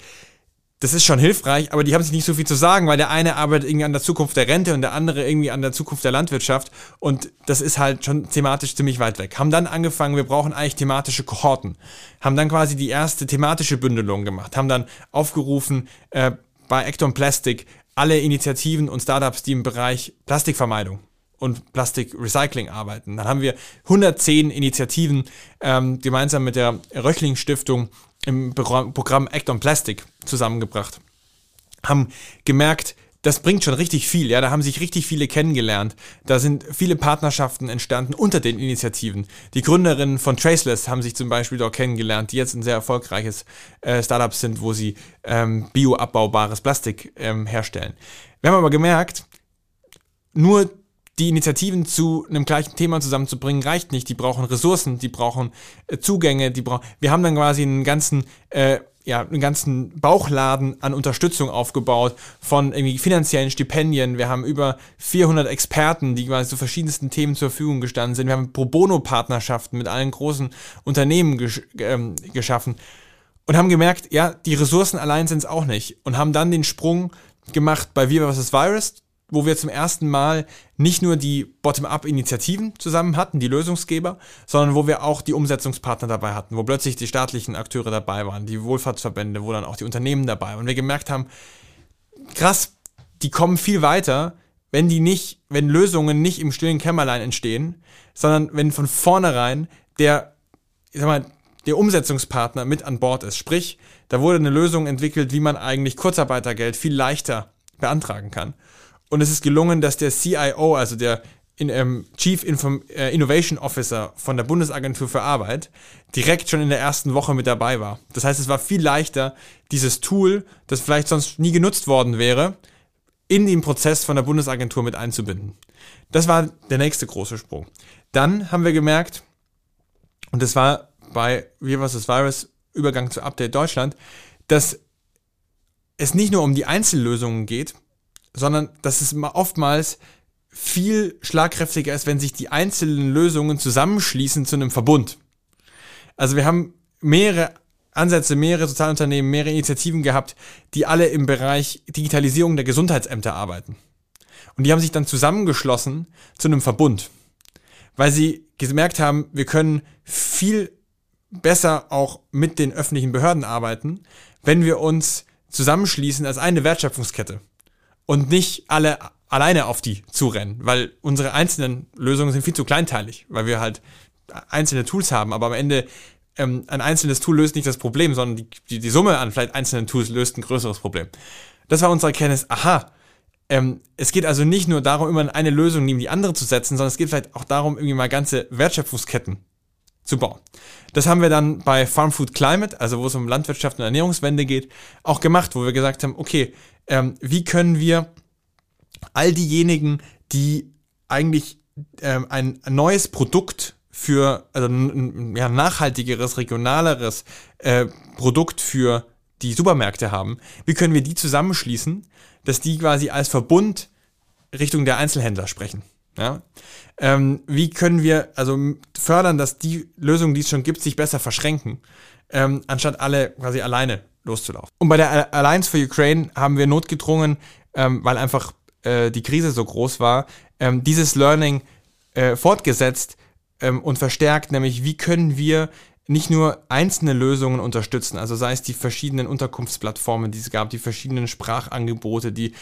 das ist schon hilfreich, aber die haben sich nicht so viel zu sagen, weil der eine arbeitet irgendwie an der Zukunft der Rente und der andere irgendwie an der Zukunft der Landwirtschaft und das ist halt schon thematisch ziemlich weit weg. Haben dann angefangen, wir brauchen eigentlich thematische Kohorten. Haben dann quasi die erste thematische Bündelung gemacht. Haben dann aufgerufen, bei Act on Plastic alle Initiativen und Startups, die im Bereich Plastikvermeidung und Plastikrecycling arbeiten. Dann haben wir 110 Initiativen gemeinsam mit der Röchling-Stiftung im Programm Act on Plastic zusammengebracht. Haben gemerkt, das bringt schon richtig viel. Ja, da haben sich richtig viele kennengelernt. Da sind viele Partnerschaften entstanden unter den Initiativen. Die Gründerinnen von Traceless haben sich zum Beispiel dort kennengelernt, die jetzt ein sehr erfolgreiches Startup sind, wo sie bioabbaubares Plastik herstellen. Wir haben aber gemerkt, nur die Initiativen zu einem gleichen Thema zusammenzubringen, reicht nicht. Die brauchen Ressourcen, die brauchen Zugänge, Wir haben dann quasi einen ganzen Bauchladen an Unterstützung aufgebaut von irgendwie finanziellen Stipendien. Wir haben über 400 Experten, die quasi zu verschiedensten Themen zur Verfügung gestanden sind. Wir haben Pro Bono-Partnerschaften mit allen großen Unternehmen geschaffen und haben gemerkt, ja, die Ressourcen allein sind es auch nicht und haben dann den Sprung gemacht bei Viva vs. Virus, wo wir zum ersten Mal nicht nur die Bottom-up-Initiativen zusammen hatten, die Lösungsgeber, sondern wo wir auch die Umsetzungspartner dabei hatten, wo plötzlich die staatlichen Akteure dabei waren, die Wohlfahrtsverbände, wo dann auch die Unternehmen dabei waren. Und wir gemerkt haben, krass, die kommen viel weiter, wenn Lösungen nicht im stillen Kämmerlein entstehen, sondern wenn von vornherein der Umsetzungspartner mit an Bord ist. Sprich, da wurde eine Lösung entwickelt, wie man eigentlich Kurzarbeitergeld viel leichter beantragen kann. Und es ist gelungen, dass der CIO, also der Chief Innovation Officer von der Bundesagentur für Arbeit, direkt schon in der ersten Woche mit dabei war. Das heißt, es war viel leichter, dieses Tool, das vielleicht sonst nie genutzt worden wäre, in den Prozess von der Bundesagentur mit einzubinden. Das war der nächste große Sprung. Dann haben wir gemerkt, und das war bei Wir vs. Virus Übergang zu Update Deutschland, dass es nicht nur um die Einzellösungen geht, sondern dass es oftmals viel schlagkräftiger ist, wenn sich die einzelnen Lösungen zusammenschließen zu einem Verbund. Also wir haben mehrere Ansätze, mehrere Sozialunternehmen, mehrere Initiativen gehabt, die alle im Bereich Digitalisierung der Gesundheitsämter arbeiten. Und die haben sich dann zusammengeschlossen zu einem Verbund, weil sie gemerkt haben, wir können viel besser auch mit den öffentlichen Behörden arbeiten, wenn wir uns zusammenschließen als eine Wertschöpfungskette. Und nicht alle alleine auf die zurennen, weil unsere einzelnen Lösungen sind viel zu kleinteilig, weil wir halt einzelne Tools haben, aber am Ende ein einzelnes Tool löst nicht das Problem, sondern die Summe an vielleicht einzelnen Tools löst ein größeres Problem. Das war unsere Erkenntnis, es geht also nicht nur darum, immer eine Lösung neben die andere zu setzen, sondern es geht vielleicht auch darum, irgendwie mal ganze Wertschöpfungsketten zu bauen. Das haben wir dann bei Farm Food Climate, also wo es um Landwirtschaft und Ernährungswende geht, auch gemacht, wo wir gesagt haben, okay, wie können wir all diejenigen, die eigentlich ein neues Produkt ein nachhaltigeres, regionaleres Produkt für die Supermärkte haben, wie können wir die zusammenschließen, dass die quasi als Verbund Richtung der Einzelhändler sprechen. Ja? Wie können wir also fördern, dass die Lösungen, die es schon gibt, sich besser verschränken, anstatt alle quasi alleine loszulaufen. Und bei der Alliance for Ukraine haben wir notgedrungen, weil einfach die Krise so groß war, dieses Learning fortgesetzt und verstärkt, nämlich wie können wir nicht nur einzelne Lösungen unterstützen, also sei es die verschiedenen Unterkunftsplattformen, die es gab, die verschiedenen Sprachangebote, die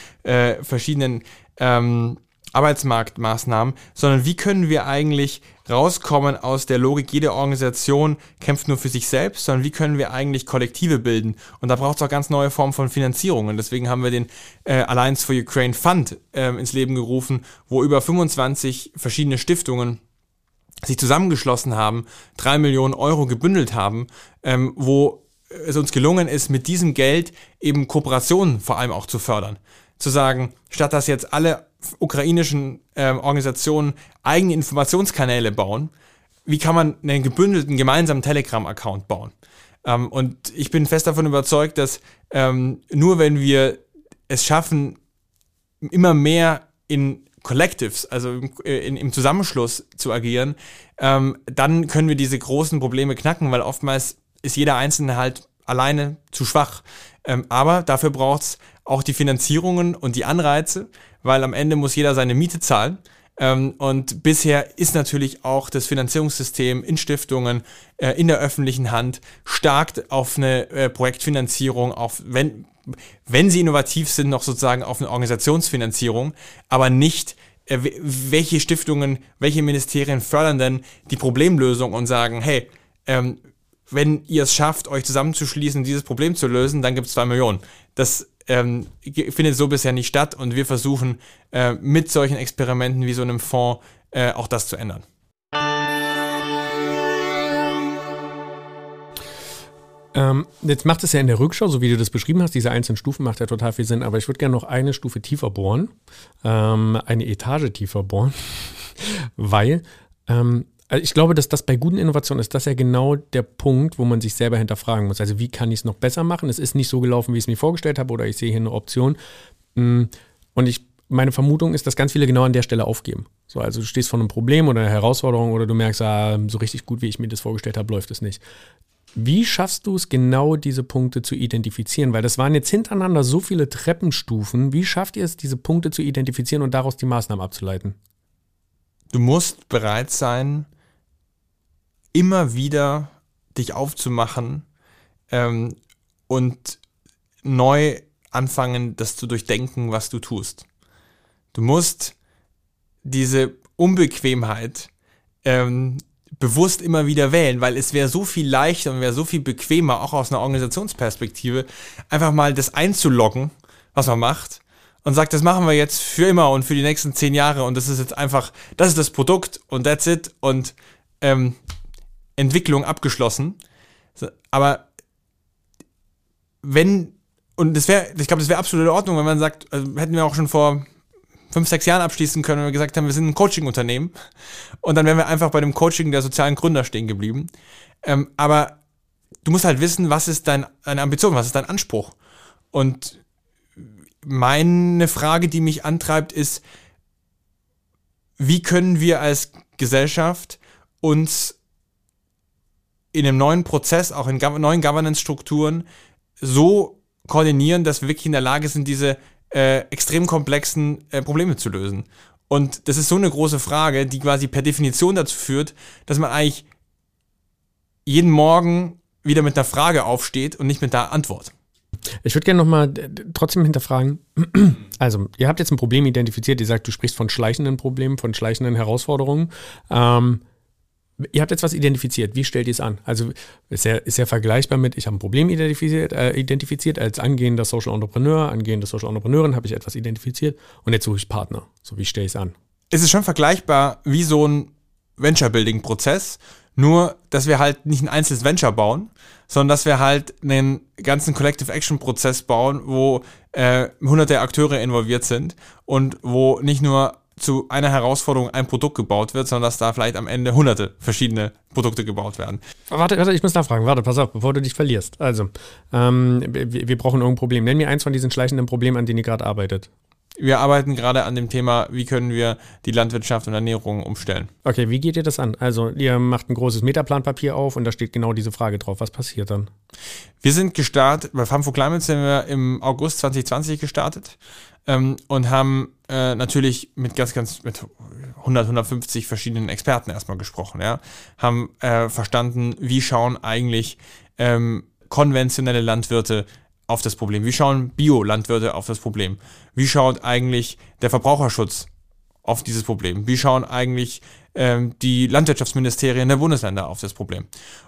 verschiedenen Arbeitsmarktmaßnahmen, sondern wie können wir eigentlich rauskommen aus der Logik, jede Organisation kämpft nur für sich selbst, sondern wie können wir eigentlich Kollektive bilden? Und da braucht es auch ganz neue Formen von Finanzierung. Und deswegen haben wir den Alliance for Ukraine Fund ins Leben gerufen, wo über 25 verschiedene Stiftungen sich zusammengeschlossen haben, 3 Millionen Euro gebündelt haben, wo es uns gelungen ist, mit diesem Geld eben Kooperationen vor allem auch zu fördern. Zu sagen, statt dass jetzt alle ukrainischen Organisationen eigene Informationskanäle bauen, wie kann man einen gebündelten gemeinsamen Telegram-Account bauen? Und ich bin fest davon überzeugt, dass nur wenn wir es schaffen, immer mehr in Collectives, also im Zusammenschluss zu agieren, dann können wir diese großen Probleme knacken, weil oftmals ist jeder Einzelne halt alleine zu schwach. Aber dafür braucht es auch die Finanzierungen und die Anreize, weil am Ende muss jeder seine Miete zahlen. Und bisher ist natürlich auch das Finanzierungssystem in Stiftungen, in der öffentlichen Hand stark auf eine Projektfinanzierung, auf wenn sie innovativ sind, noch sozusagen auf eine Organisationsfinanzierung, aber nicht, welche Stiftungen, welche Ministerien fördern denn die Problemlösung und sagen, hey, wenn ihr es schafft, euch zusammenzuschließen, dieses Problem zu lösen, dann gibt es 2 Millionen. Das findet so bisher nicht statt und wir versuchen mit solchen Experimenten wie so einem Fonds auch das zu ändern. Jetzt macht es ja in der Rückschau, so wie du das beschrieben hast, diese einzelnen Stufen macht ja total viel Sinn, aber ich würde gerne noch eine Stufe tiefer bohren, eine Etage tiefer bohren, weil ich glaube, dass das bei guten Innovationen ist das ja genau der Punkt, wo man sich selber hinterfragen muss. Also wie kann ich es noch besser machen? Es ist nicht so gelaufen, wie ich es mir vorgestellt habe oder ich sehe hier eine Option. Und meine Vermutung ist, dass ganz viele genau an der Stelle aufgeben. So, also du stehst vor einem Problem oder einer Herausforderung oder du merkst, so richtig gut, wie ich mir das vorgestellt habe, läuft es nicht. Wie schaffst du es, genau diese Punkte zu identifizieren? Weil das waren jetzt hintereinander so viele Treppenstufen. Wie schafft ihr es, diese Punkte zu identifizieren und daraus die Maßnahmen abzuleiten? Du musst bereit sein, immer wieder dich aufzumachen und neu anfangen, das zu durchdenken, was du tust. Du musst diese Unbequemheit bewusst immer wieder wählen, weil es wäre so viel leichter und wäre so viel bequemer, auch aus einer Organisationsperspektive, einfach mal das einzuloggen, was man macht und sagt, das machen wir jetzt für immer und für die nächsten 10 Jahre und das ist jetzt einfach, das ist das Produkt und that's it und Entwicklung abgeschlossen. Aber ich glaube, das wäre absolut in Ordnung, wenn man sagt, hätten wir auch schon vor 5, 6 Jahren abschließen können, wenn wir gesagt haben, wir sind ein Coaching-Unternehmen und dann wären wir einfach bei dem Coaching der sozialen Gründer stehen geblieben. Aber du musst halt wissen, was ist deine Ambition, was ist dein Anspruch? Und meine Frage, die mich antreibt, ist, wie können wir als Gesellschaft uns in einem neuen Prozess, auch in neuen Governance-Strukturen so koordinieren, dass wir wirklich in der Lage sind, diese extrem komplexen Probleme zu lösen. Und das ist so eine große Frage, die quasi per Definition dazu führt, dass man eigentlich jeden Morgen wieder mit einer Frage aufsteht und nicht mit einer Antwort. Ich würde gerne nochmal trotzdem hinterfragen, also ihr habt jetzt ein Problem identifiziert, ihr sagt, du sprichst von schleichenden Problemen, von schleichenden Herausforderungen. Ihr habt jetzt was identifiziert, wie stellt ihr es an? Also ist ja vergleichbar mit, ich habe ein Problem identifiziert als angehender Social Entrepreneur, angehende Social Entrepreneurin habe ich etwas identifiziert und jetzt suche ich Partner. So, wie stelle ich es an? Es ist schon vergleichbar wie so ein Venture-Building-Prozess, nur, dass wir halt nicht ein einzelnes Venture bauen, sondern dass wir halt einen ganzen Collective-Action-Prozess bauen, wo hunderte Akteure involviert sind und wo nicht nur zu einer Herausforderung ein Produkt gebaut wird, sondern dass da vielleicht am Ende hunderte verschiedene Produkte gebaut werden. Warte, ich muss nachfragen. Warte, pass auf, bevor du dich verlierst. Also, wir brauchen irgendein Problem. Nenn mir eins von diesen schleichenden Problemen, an denen ihr gerade arbeitet. Wir arbeiten gerade an dem Thema, wie können wir die Landwirtschaft und Ernährung umstellen. Okay, wie geht ihr das an? Also ihr macht ein großes Metaplanpapier auf und da steht genau diese Frage drauf. Was passiert dann? Wir sind gestartet, bei Farm Food Climate sind wir im August 2020 gestartet und haben natürlich mit 150 verschiedenen Experten erstmal gesprochen. Ja? Haben verstanden, wie schauen eigentlich konventionelle Landwirte auf das Problem? Wie schauen Bio-Landwirte auf das Problem? Wie schaut eigentlich der Verbraucherschutz auf dieses Problem? Wie schauen eigentlich die Landwirtschaftsministerien der Bundesländer auf das Problem?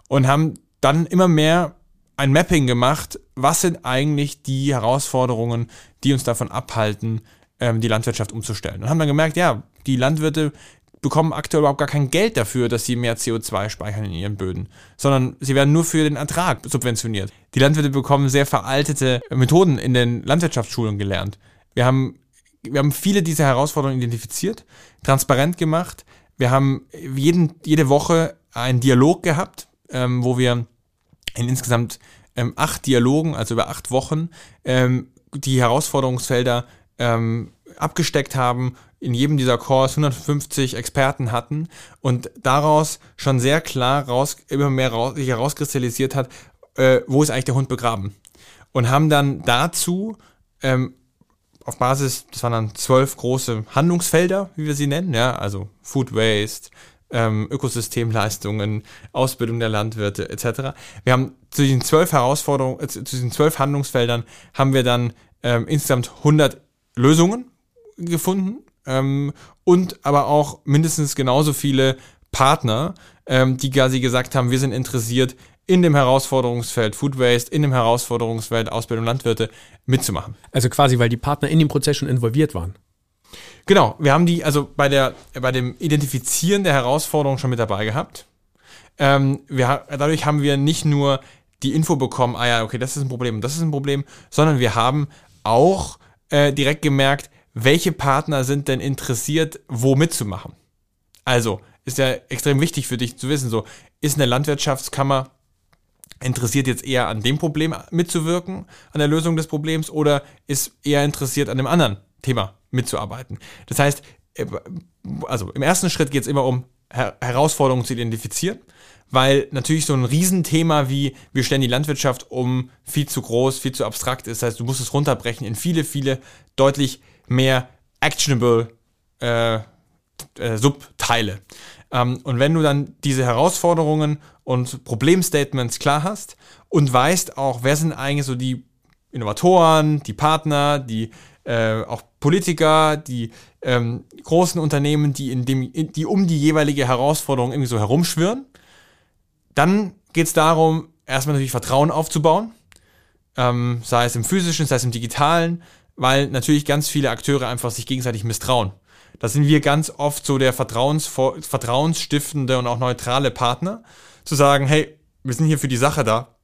Und haben dann immer mehr ein Mapping gemacht, was sind eigentlich die Herausforderungen, die uns davon abhalten, die Landwirtschaft umzustellen. Und haben dann gemerkt, ja, die Landwirte bekommen aktuell überhaupt gar kein Geld dafür, dass sie mehr CO2 speichern in ihren Böden, sondern sie werden nur für den Ertrag subventioniert. Die Landwirte bekommen sehr veraltete Methoden in den Landwirtschaftsschulen gelernt. Wir haben viele dieser Herausforderungen identifiziert, transparent gemacht. Wir haben jede Woche einen Dialog gehabt, wo wir in insgesamt 8 Dialogen, also über 8 Wochen, die Herausforderungsfelder abgesteckt haben, in jedem dieser Calls 150 Experten hatten und daraus schon sehr klar sich herauskristallisiert hat, wo ist eigentlich der Hund begraben. Und haben dann dazu auf Basis, das waren dann 12 große Handlungsfelder, wie wir sie nennen, ja, also Food Waste, Ökosystemleistungen, Ausbildung der Landwirte etc. Wir haben zu diesen 12 Herausforderungen, zu diesen 12 Handlungsfeldern haben wir dann insgesamt 100 Lösungen gefunden und aber auch mindestens genauso viele Partner, die quasi gesagt haben, wir sind interessiert, in dem Herausforderungsfeld Food Waste, in dem Herausforderungsfeld Ausbildung Landwirte mitzumachen. Also quasi, weil die Partner in dem Prozess schon involviert waren. Genau, wir haben die also bei dem Identifizieren der Herausforderung schon mit dabei gehabt. Dadurch haben wir nicht nur die Info bekommen, das ist ein Problem, das ist ein Problem, sondern wir haben auch direkt gemerkt, welche Partner sind denn interessiert, wo mitzumachen. Also ist ja extrem wichtig für dich zu wissen, so ist eine Landwirtschaftskammer interessiert jetzt eher an dem Problem mitzuwirken, an der Lösung des Problems, oder ist eher interessiert an dem anderen Thema mitzuarbeiten. Das heißt, also im ersten Schritt geht es immer um Herausforderungen zu identifizieren, weil natürlich so ein Riesenthema wie wir stellen die Landwirtschaft um viel zu groß, viel zu abstrakt ist. Das heißt, du musst es runterbrechen in viele, viele deutlich mehr actionable Subteile. Und wenn du dann diese Herausforderungen und Problemstatements klar hast und weißt auch, wer sind eigentlich so die Innovatoren, die Partner, die auch Politiker, die großen Unternehmen, die um die jeweilige Herausforderung irgendwie so herumschwirren, dann geht es darum, erstmal natürlich Vertrauen aufzubauen, sei es im physischen, sei es im digitalen, weil natürlich ganz viele Akteure einfach sich gegenseitig misstrauen. Da sind wir ganz oft so der vertrauensstiftende und auch neutrale Partner, zu sagen, hey, wir sind hier für die Sache da.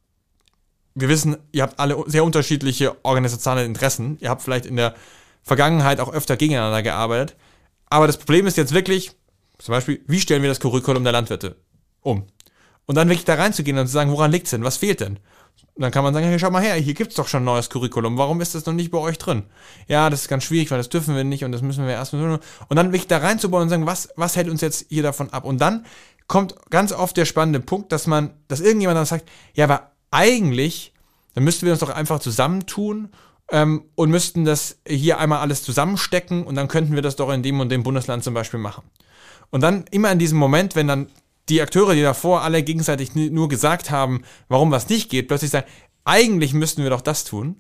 Wir wissen, ihr habt alle sehr unterschiedliche organisationale Interessen. Ihr habt vielleicht in der Vergangenheit auch öfter gegeneinander gearbeitet. Aber das Problem ist jetzt wirklich, zum Beispiel, wie stellen wir das Curriculum der Landwirte um? Und dann wirklich da reinzugehen und zu sagen, woran liegt's denn? Was fehlt denn? Und dann kann man sagen, hey, schau mal her, hier gibt's doch schon ein neues Curriculum. Warum ist das noch nicht bei euch drin? Ja, das ist ganz schwierig, weil das dürfen wir nicht und das müssen wir erst. Und dann wirklich da reinzubauen und sagen, was hält uns jetzt hier davon ab? Und dann kommt ganz oft der spannende Punkt, dass irgendjemand dann sagt, ja, aber eigentlich, dann müssten wir uns doch einfach zusammentun und müssten das hier einmal alles zusammenstecken und dann könnten wir das doch in dem und dem Bundesland zum Beispiel machen. Und dann immer in diesem Moment, wenn dann die Akteure, die davor alle gegenseitig nur gesagt haben, warum was nicht geht, plötzlich sagen, Eigentlich müssten wir doch das tun.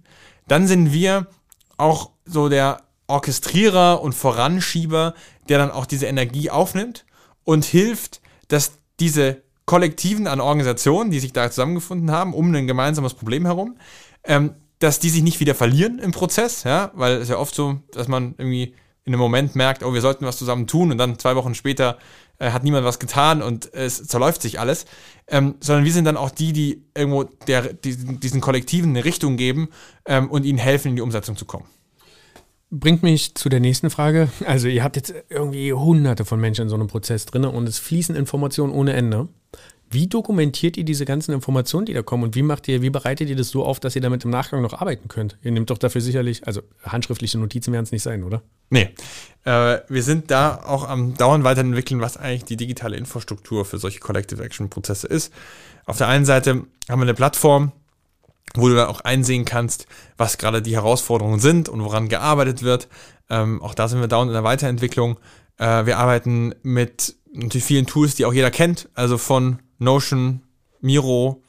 Dann sind wir auch so der Orchestrierer und Voranschieber, der dann auch diese Energie aufnimmt und hilft, dass diese Kollektiven an Organisationen, die sich da zusammengefunden haben, um ein gemeinsames Problem herum, dass die sich nicht wieder verlieren im Prozess, ja, weil es ja oft so, dass man irgendwie in einem Moment merkt, oh, wir sollten was zusammen tun und dann 2 Wochen später hat niemand was getan und es zerläuft sich alles, sondern wir sind dann auch die, die irgendwo diesen Kollektiven eine Richtung geben und ihnen helfen, in die Umsetzung zu kommen. Bringt mich zu der nächsten Frage. Also ihr habt jetzt irgendwie hunderte von Menschen in so einem Prozess drin und es fließen Informationen ohne Ende. Wie dokumentiert ihr diese ganzen Informationen, die da kommen und wie bereitet ihr das so auf, dass ihr damit im Nachgang noch arbeiten könnt? Ihr nehmt doch dafür sicherlich, also handschriftliche Notizen werden es nicht sein, oder? Nee, wir sind da auch am dauernd weiterentwickeln, was eigentlich die digitale Infrastruktur für solche Collective Action Prozesse ist. Auf der einen Seite haben wir eine Plattform, wo du da auch einsehen kannst, was gerade die Herausforderungen sind und woran gearbeitet wird. Auch da sind wir dauernd in der Weiterentwicklung. Wir arbeiten mit natürlich vielen Tools, die auch jeder kennt, also von Notion, Miro,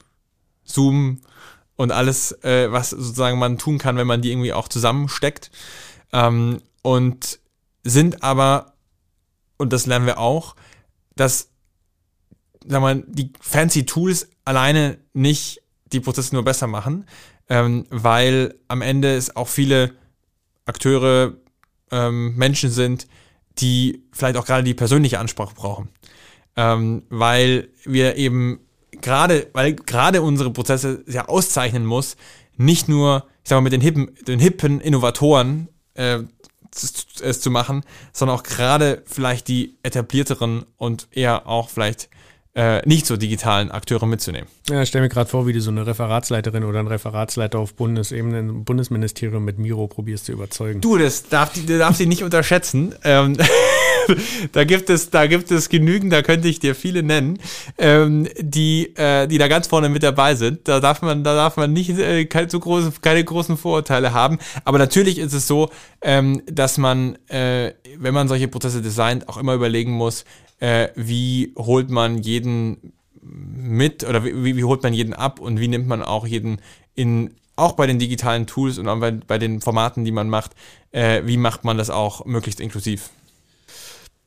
Zoom und alles, was sozusagen man tun kann, wenn man die irgendwie auch zusammensteckt. Und sind aber, und das lernen wir auch, dass, sagen wir mal, die fancy Tools alleine nicht die Prozesse nur besser machen, weil am Ende es auch viele Akteure, Menschen sind, die vielleicht auch gerade die persönliche Ansprache brauchen. Weil gerade unsere Prozesse ja auszeichnen muss, nicht nur, ich sag mal, mit den hippen Innovatoren es zu machen, sondern auch gerade vielleicht die etablierteren und eher auch vielleicht nicht so digitalen Akteure mitzunehmen. Ja, ich stelle mir gerade vor, wie du so eine Referatsleiterin oder einen Referatsleiter auf Bundesebene im Bundesministerium mit Miro probierst zu überzeugen. Du, das darf sie nicht unterschätzen. Da gibt es genügend, da könnte ich dir viele nennen, die da ganz vorne mit dabei sind. Da darf man nicht keine großen Vorurteile haben. Aber natürlich ist es so, dass man, wenn man solche Prozesse designt, auch immer überlegen muss, wie holt man jeden mit oder wie holt man jeden ab und wie nimmt man auch jeden auch bei den digitalen Tools und auch bei den Formaten, die man macht, wie macht man das auch möglichst inklusiv?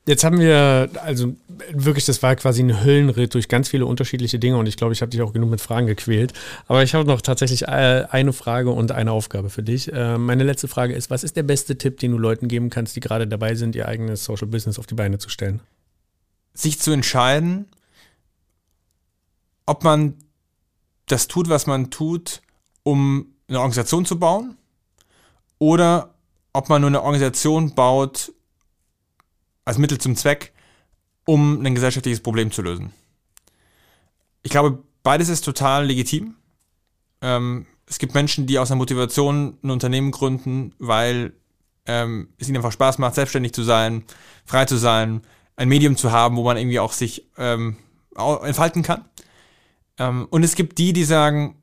Jetzt haben wir, also wirklich, das war quasi ein Höllenritt durch ganz viele unterschiedliche Dinge und ich glaube, ich habe dich auch genug mit Fragen gequält. Aber ich habe noch tatsächlich eine Frage und eine Aufgabe für dich. Meine letzte Frage ist, was ist der beste Tipp, den du Leuten geben kannst, die gerade dabei sind, ihr eigenes Social Business auf die Beine zu stellen? Sich zu entscheiden, ob man das tut, was man tut, um eine Organisation zu bauen oder ob man nur eine Organisation baut, als Mittel zum Zweck, um ein gesellschaftliches Problem zu lösen. Ich glaube, beides ist total legitim. Es gibt Menschen, die aus einer Motivation ein Unternehmen gründen, weil es ihnen einfach Spaß macht, selbstständig zu sein, frei zu sein, ein Medium zu haben, wo man irgendwie auch sich entfalten kann. Und es gibt die sagen,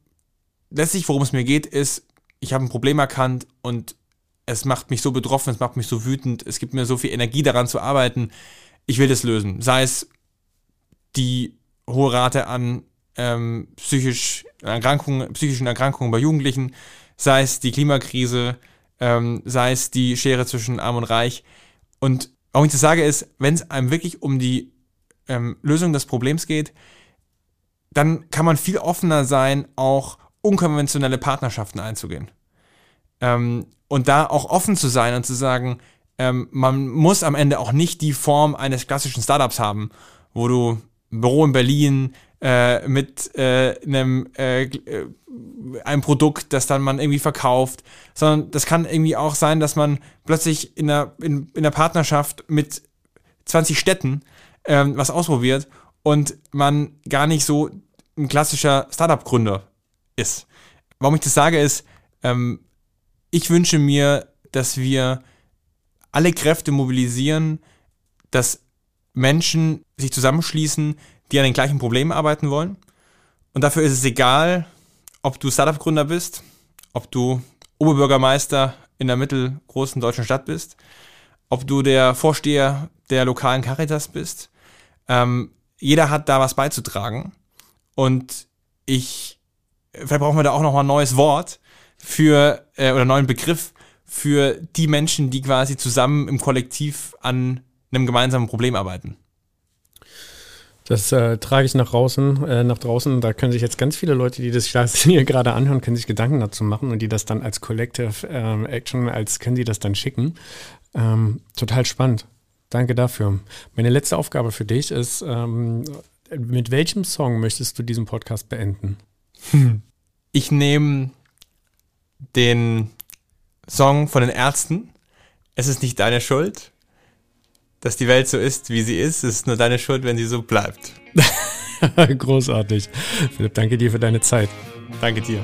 letztlich, worum es mir geht, ist, ich habe ein Problem erkannt und es macht mich so betroffen, es macht mich so wütend, es gibt mir so viel Energie daran zu arbeiten, ich will das lösen. Sei es die hohe Rate an psychischen Erkrankungen bei Jugendlichen, sei es die Klimakrise, sei es die Schere zwischen Arm und Reich. Und warum ich das sage ist, wenn es einem wirklich um die Lösung des Problems geht, dann kann man viel offener sein, auch unkonventionelle Partnerschaften einzugehen. Und da auch offen zu sein und zu sagen, man muss am Ende auch nicht die Form eines klassischen Startups haben, wo du ein Büro in Berlin mit einem Produkt, das dann man irgendwie verkauft, sondern das kann irgendwie auch sein, dass man plötzlich in einer Partnerschaft mit 20 Städten was ausprobiert und man gar nicht so ein klassischer Startup-Gründer ist. Warum ich das sage ist, ich wünsche mir, dass wir alle Kräfte mobilisieren, dass Menschen sich zusammenschließen, die an den gleichen Problemen arbeiten wollen. Und dafür ist es egal, ob du Startup-Gründer bist, ob du Oberbürgermeister in der mittelgroßen deutschen Stadt bist, ob du der Vorsteher der lokalen Caritas bist. Jeder hat da was beizutragen. Und ich vielleicht brauchen wir da auch nochmal ein neues Wort für, oder einen neuen Begriff für die Menschen, die quasi zusammen im Kollektiv an einem gemeinsamen Problem arbeiten. Das trage ich nach draußen. Da können sich jetzt ganz viele Leute, die das hier gerade anhören, können sich Gedanken dazu machen und die das dann als Collective Action, können die das dann schicken. Total spannend. Danke dafür. Meine letzte Aufgabe für dich ist, mit welchem Song möchtest du diesen Podcast beenden? Ich nehme den Song von den Ärzten. Es ist nicht deine Schuld, dass die Welt so ist, wie sie ist. Es ist nur deine Schuld, wenn sie so bleibt. Großartig. Philipp, danke dir für deine Zeit. Danke dir.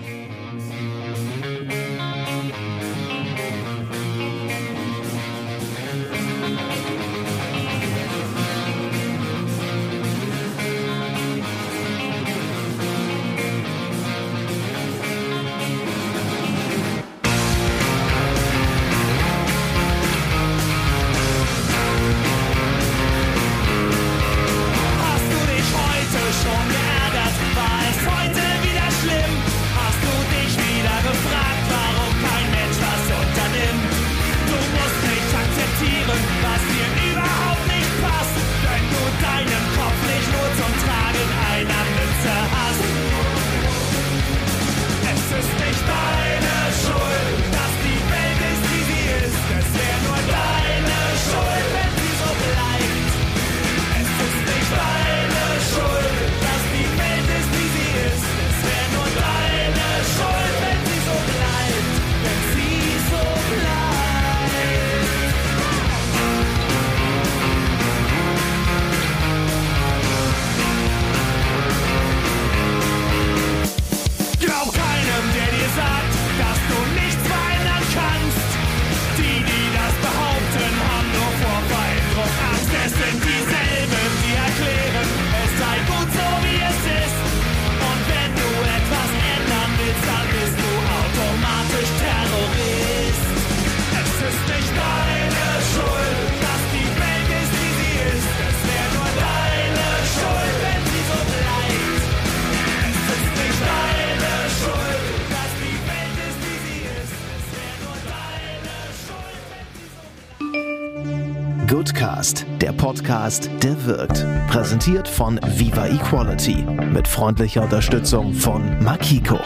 GoodCast, der Podcast, der wirkt. Präsentiert von Viva Equality mit freundlicher Unterstützung von Makiko.